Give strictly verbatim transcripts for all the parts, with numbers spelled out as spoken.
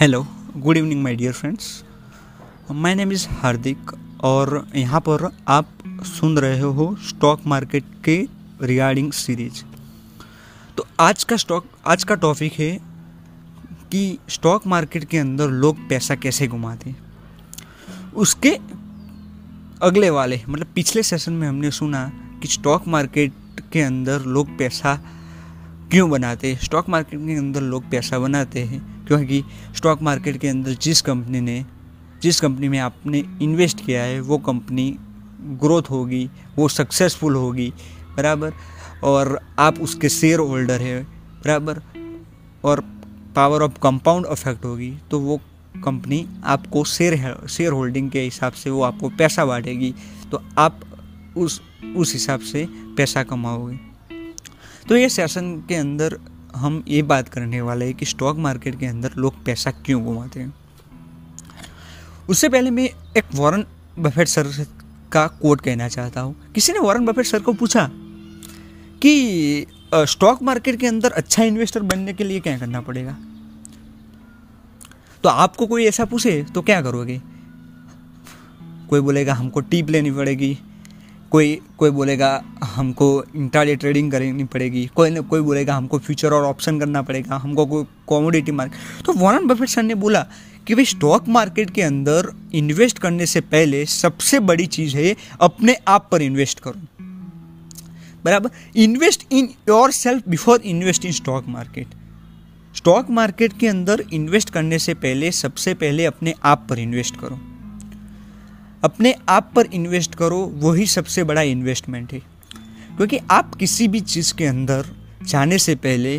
Hello good evening my dear friends, my name is Hardik और यहाँ पर आप सुन रहे हो स्टॉक मार्केट के रिगार्डिंग सीरीज। तो आज का स्टॉक आज का टॉपिक है कि स्टॉक मार्केट के अंदर लोग पैसा कैसे घुमाते। उसके अगले वाले मतलब पिछले सेशन में हमने सुना कि स्टॉक मार्केट के अंदर लोग पैसा क्यों बनाते हैं। स्टॉक मार्केट के अंदर लोग पैसा बनाते हैं क्योंकि स्टॉक मार्केट के अंदर जिस कंपनी ने जिस कंपनी में आपने इन्वेस्ट किया है वो कंपनी ग्रोथ होगी, वो सक्सेसफुल होगी, बराबर। और आप उसके शेयर होल्डर है, बराबर। और पावर ऑफ कंपाउंड इफेक्ट होगी तो वो कंपनी आपको शेयर शेयर होल्डिंग के हिसाब से वो आपको पैसा बांटेगी, तो आप उस उस हिसाब से पैसा कमाओगे। तो ये सेशन के अंदर हम ये बात करने वाले हैं कि स्टॉक मार्केट के अंदर लोग पैसा क्यों घुमाते हैं। उससे पहले मैं एक वॉरेन बफेट सर का कोट कहना चाहता हूँ। किसी ने वॉरेन बफेट सर को पूछा कि स्टॉक मार्केट के अंदर अच्छा इन्वेस्टर बनने के लिए क्या करना पड़ेगा। तो आपको कोई ऐसा पूछे तो क्या करोगे? कोई बोलेगा हमको टिप लेनी पड़ेगी, कोई कोई बोलेगा हमको इंट्राडे ट्रेडिंग करनी पड़ेगी, कोई न कोई बोलेगा हमको फ्यूचर और ऑप्शन करना पड़ेगा, हमको कोई कॉमोडिटी मार्केट। तो वॉरेन बफेट सर ने बोला कि भाई स्टॉक मार्केट के अंदर इन्वेस्ट करने से पहले सबसे बड़ी चीज़ है अपने आप पर इन्वेस्ट करो, बराबर। Invest in yourself before invest in stock market. Stock market के अंदर इन्वेस्ट करने से पहले सबसे पहले अपने आप पर इन्वेस्ट करो। अपने आप पर इन्वेस्ट करो, वही सबसे बड़ा इन्वेस्टमेंट है, क्योंकि आप किसी भी चीज़ के अंदर जाने से पहले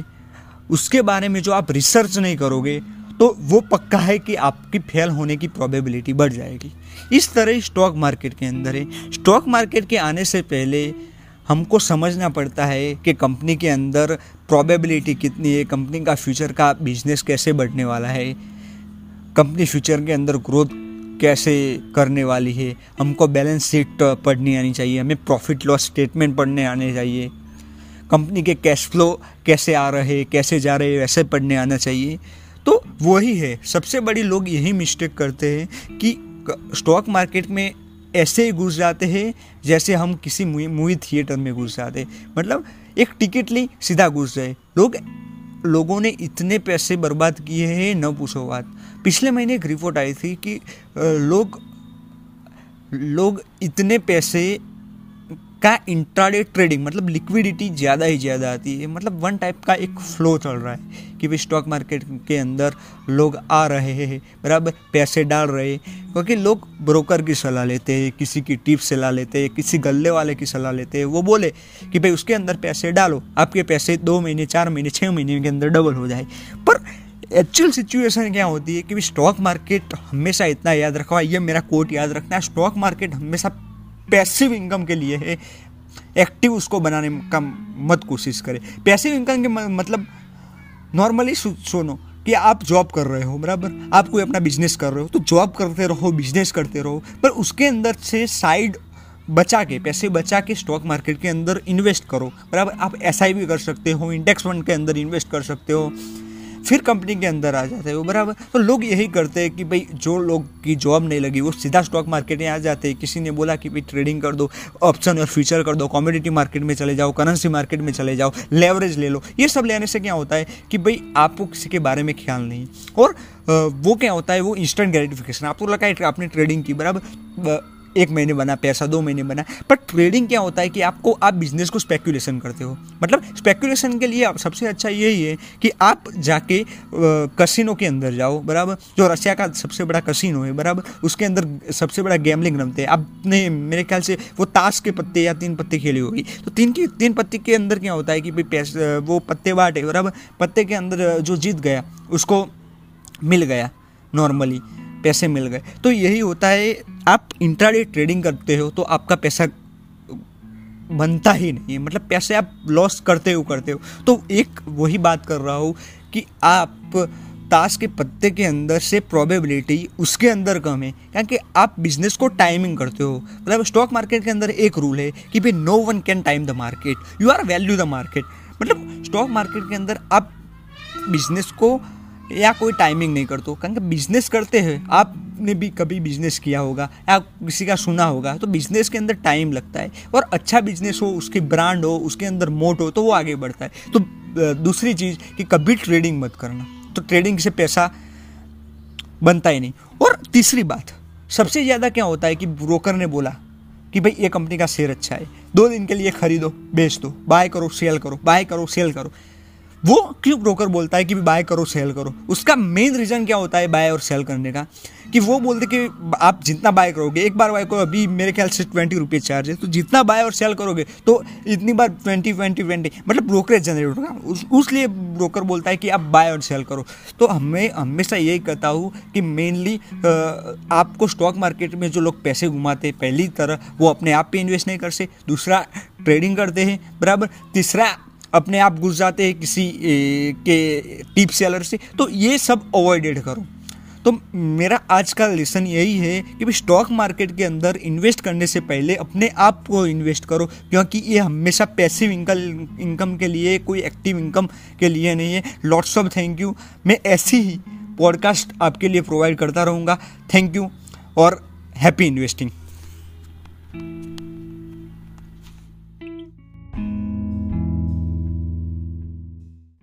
उसके बारे में जो आप रिसर्च नहीं करोगे तो वो पक्का है कि आपकी फेल होने की प्रोबेबिलिटी बढ़ जाएगी। इस तरह स्टॉक मार्केट के अंदर है। स्टॉक मार्केट के आने से पहले हमको समझना पड़ता है कि कंपनी के अंदर प्रोबेबिलिटी कितनी है, कंपनी का फ्यूचर का बिजनेस कैसे बढ़ने वाला है, कंपनी फ्यूचर के अंदर ग्रोथ कैसे करने वाली है। हमको बैलेंस शीट पढ़नी आनी चाहिए, हमें प्रॉफिट लॉस स्टेटमेंट पढ़ने आने चाहिए, कंपनी के कैश फ्लो कैसे आ रहे कैसे जा रहे वैसे पढ़ने आना चाहिए। तो वही है, सबसे बड़ी लोग यही मिस्टेक करते हैं कि स्टॉक मार्केट में ऐसे ही घुस जाते हैं जैसे हम किसी मूवी थिएटर में घुस जाते, मतलब एक टिकट ली सीधा घुस गए। लोग लोगों ने इतने पैसे बर्बाद किए हैं न पूछो बात। पिछले महीने एक रिपोर्ट आई थी कि लोग लोग इतने पैसे का इंट्राडे ट्रेडिंग मतलब लिक्विडिटी ज़्यादा ही ज़्यादा आती है, मतलब वन टाइप का एक फ्लो चल रहा है कि भाई स्टॉक मार्केट के अंदर लोग आ रहे हैं, बराबर, पैसे डाल रहे हैं, क्योंकि लोग ब्रोकर की सलाह लेते हैं, किसी की टिप सलाह लेते हैं, किसी गल्ले वाले की सलाह लेते हैं। वो बोले कि भाई उसके अंदर पैसे डालो, आपके पैसे दो महीने चार महीने छः महीने के अंदर डबल हो जाए। पर एक्चुअल सिचुएशन क्या होती है कि स्टॉक मार्केट हमेशा, इतना याद रखो, ये मेरा कोट याद रखना है, स्टॉक मार्केट हमेशा पैसिव इनकम के लिए है, एक्टिव उसको बनाने का मत कोशिश करें। पैसिव इनकम के मतलब नॉर्मली सुनो कि आप जॉब कर रहे हो, बराबर, आप कोई अपना बिजनेस कर रहे हो, तो जॉब करते रहो, बिजनेस करते रहो, पर उसके अंदर से साइड बचा के, पैसे बचा के स्टॉक मार्केट के अंदर इन्वेस्ट करो, बराबर। आप एसआईपी कर सकते हो, इंडेक्स फंड के अंदर इन्वेस्ट कर सकते हो, फिर कंपनी के अंदर आ जाते हो, बराबर। तो लोग यही करते हैं कि भाई जो लोग की जॉब नहीं लगी वो सीधा स्टॉक मार्केट में आ जाते हैं। किसी ने बोला कि भाई ट्रेडिंग कर दो, ऑप्शन और फ्यूचर कर दो, कमोडिटी मार्केट में चले जाओ, करेंसी मार्केट में चले जाओ, लेवरेज ले लो। ये सब लेने से क्या होता है कि भाई आपको किसी के बारे में ख्याल नहीं, और वो क्या होता है वो इंस्टेंट ग्रेटिफिकेशन। आपको लगा है आपने ट्रेडिंग की, बराबर, एक महीने बना पैसा, दो महीने बना। पर ट्रेडिंग क्या होता है कि आपको आप बिजनेस को स्पेक्यूलेशन करते हो, मतलब स्पेक्यूलेशन के लिए आप सबसे अच्छा यही है कि आप जाके कसिनो के अंदर जाओ, बराबर, जो रशिया का सबसे बड़ा कसिनो है, बराबर, उसके अंदर सबसे बड़ा गैम्बलिंग रमते हैं। आपने मेरे ख्याल से वो ताश के पत्ते या तीन पत्ते खेली होगी, तो तीन की तीन पत्ते के अंदर क्या होता है कि भाई पैसे वो पत्ते बांटे, बराबर, पत्ते के अंदर जो जीत गया उसको मिल गया, नॉर्मली पैसे मिल गए। तो यही होता है, आप इंट्राडे ट्रेडिंग करते हो तो आपका पैसा बनता ही नहीं है, मतलब पैसे आप लॉस करते हो करते हो तो एक वही बात कर रहा हूँ कि आप ताश के पत्ते के अंदर से प्रोबेबिलिटी उसके अंदर कम है, कारण कि आप बिजनेस को टाइमिंग करते हो, मतलब स्टॉक मार्केट के अंदर एक रूल है कि भाई no one can time the market, you are value the market, मतलब स्टॉक मार्केट के अंदर आप बिजनेस को या कोई टाइमिंग नहीं करते हो। कारण कि बिजनेस करते हैं, आपने भी कभी बिजनेस किया होगा या किसी का सुना होगा, तो बिजनेस के अंदर टाइम लगता है। और अच्छा बिजनेस हो, उसकी ब्रांड हो, उसके अंदर मोट हो, तो वो आगे बढ़ता है। तो दूसरी चीज़ कि कभी ट्रेडिंग मत करना, तो ट्रेडिंग से पैसा बनता ही नहीं। और तीसरी बात सबसे ज़्यादा क्या होता है कि ब्रोकर ने बोला कि भाई ये कंपनी का शेयर अच्छा है, दो दिन के लिए खरीदो, बेच दो, बाय करो सेल करो, बाय करो सेल करो। वो क्यों ब्रोकर बोलता है कि बाय करो सेल करो? उसका मेन रीज़न क्या होता है बाय और सेल करने का, कि वो बोलते कि आप जितना बाय करोगे, एक बार बाय करो, अभी मेरे ख्याल से ट्वेंटी रुपये चार्ज है, तो जितना बाय और सेल करोगे तो इतनी बार ट्वेंटी ट्वेंटी ट्वेंटी मतलब ब्रोकरेज जनरेट होगा। उसलिए ब्रोकर बोलता है कि आप बाय और सेल करो। तो हमें हमेशा यही कहता हूँ कि मेनली आपको स्टॉक मार्केट में जो लोग पैसे घुमाते, पहली तरह वो अपने आप पर इन्वेस्ट नहीं करते, दूसरा ट्रेडिंग करते हैं, बराबर, तीसरा अपने आप घुस जाते हैं किसी ए, के टिप सेलर से, तो ये सब अवॉइडेड करो। तो मेरा आज का लेसन यही है कि भाई स्टॉक मार्केट के अंदर इन्वेस्ट करने से पहले अपने आप को इन्वेस्ट करो, क्योंकि ये हमेशा पैसिव इनकम इनकम के लिए, कोई एक्टिव इनकम के लिए नहीं है। Lots of thank you. मैं ऐसी ही पॉडकास्ट आपके लिए प्रोवाइड करता रहूँगा। थैंक यू और हैप्पी इन्वेस्टिंग।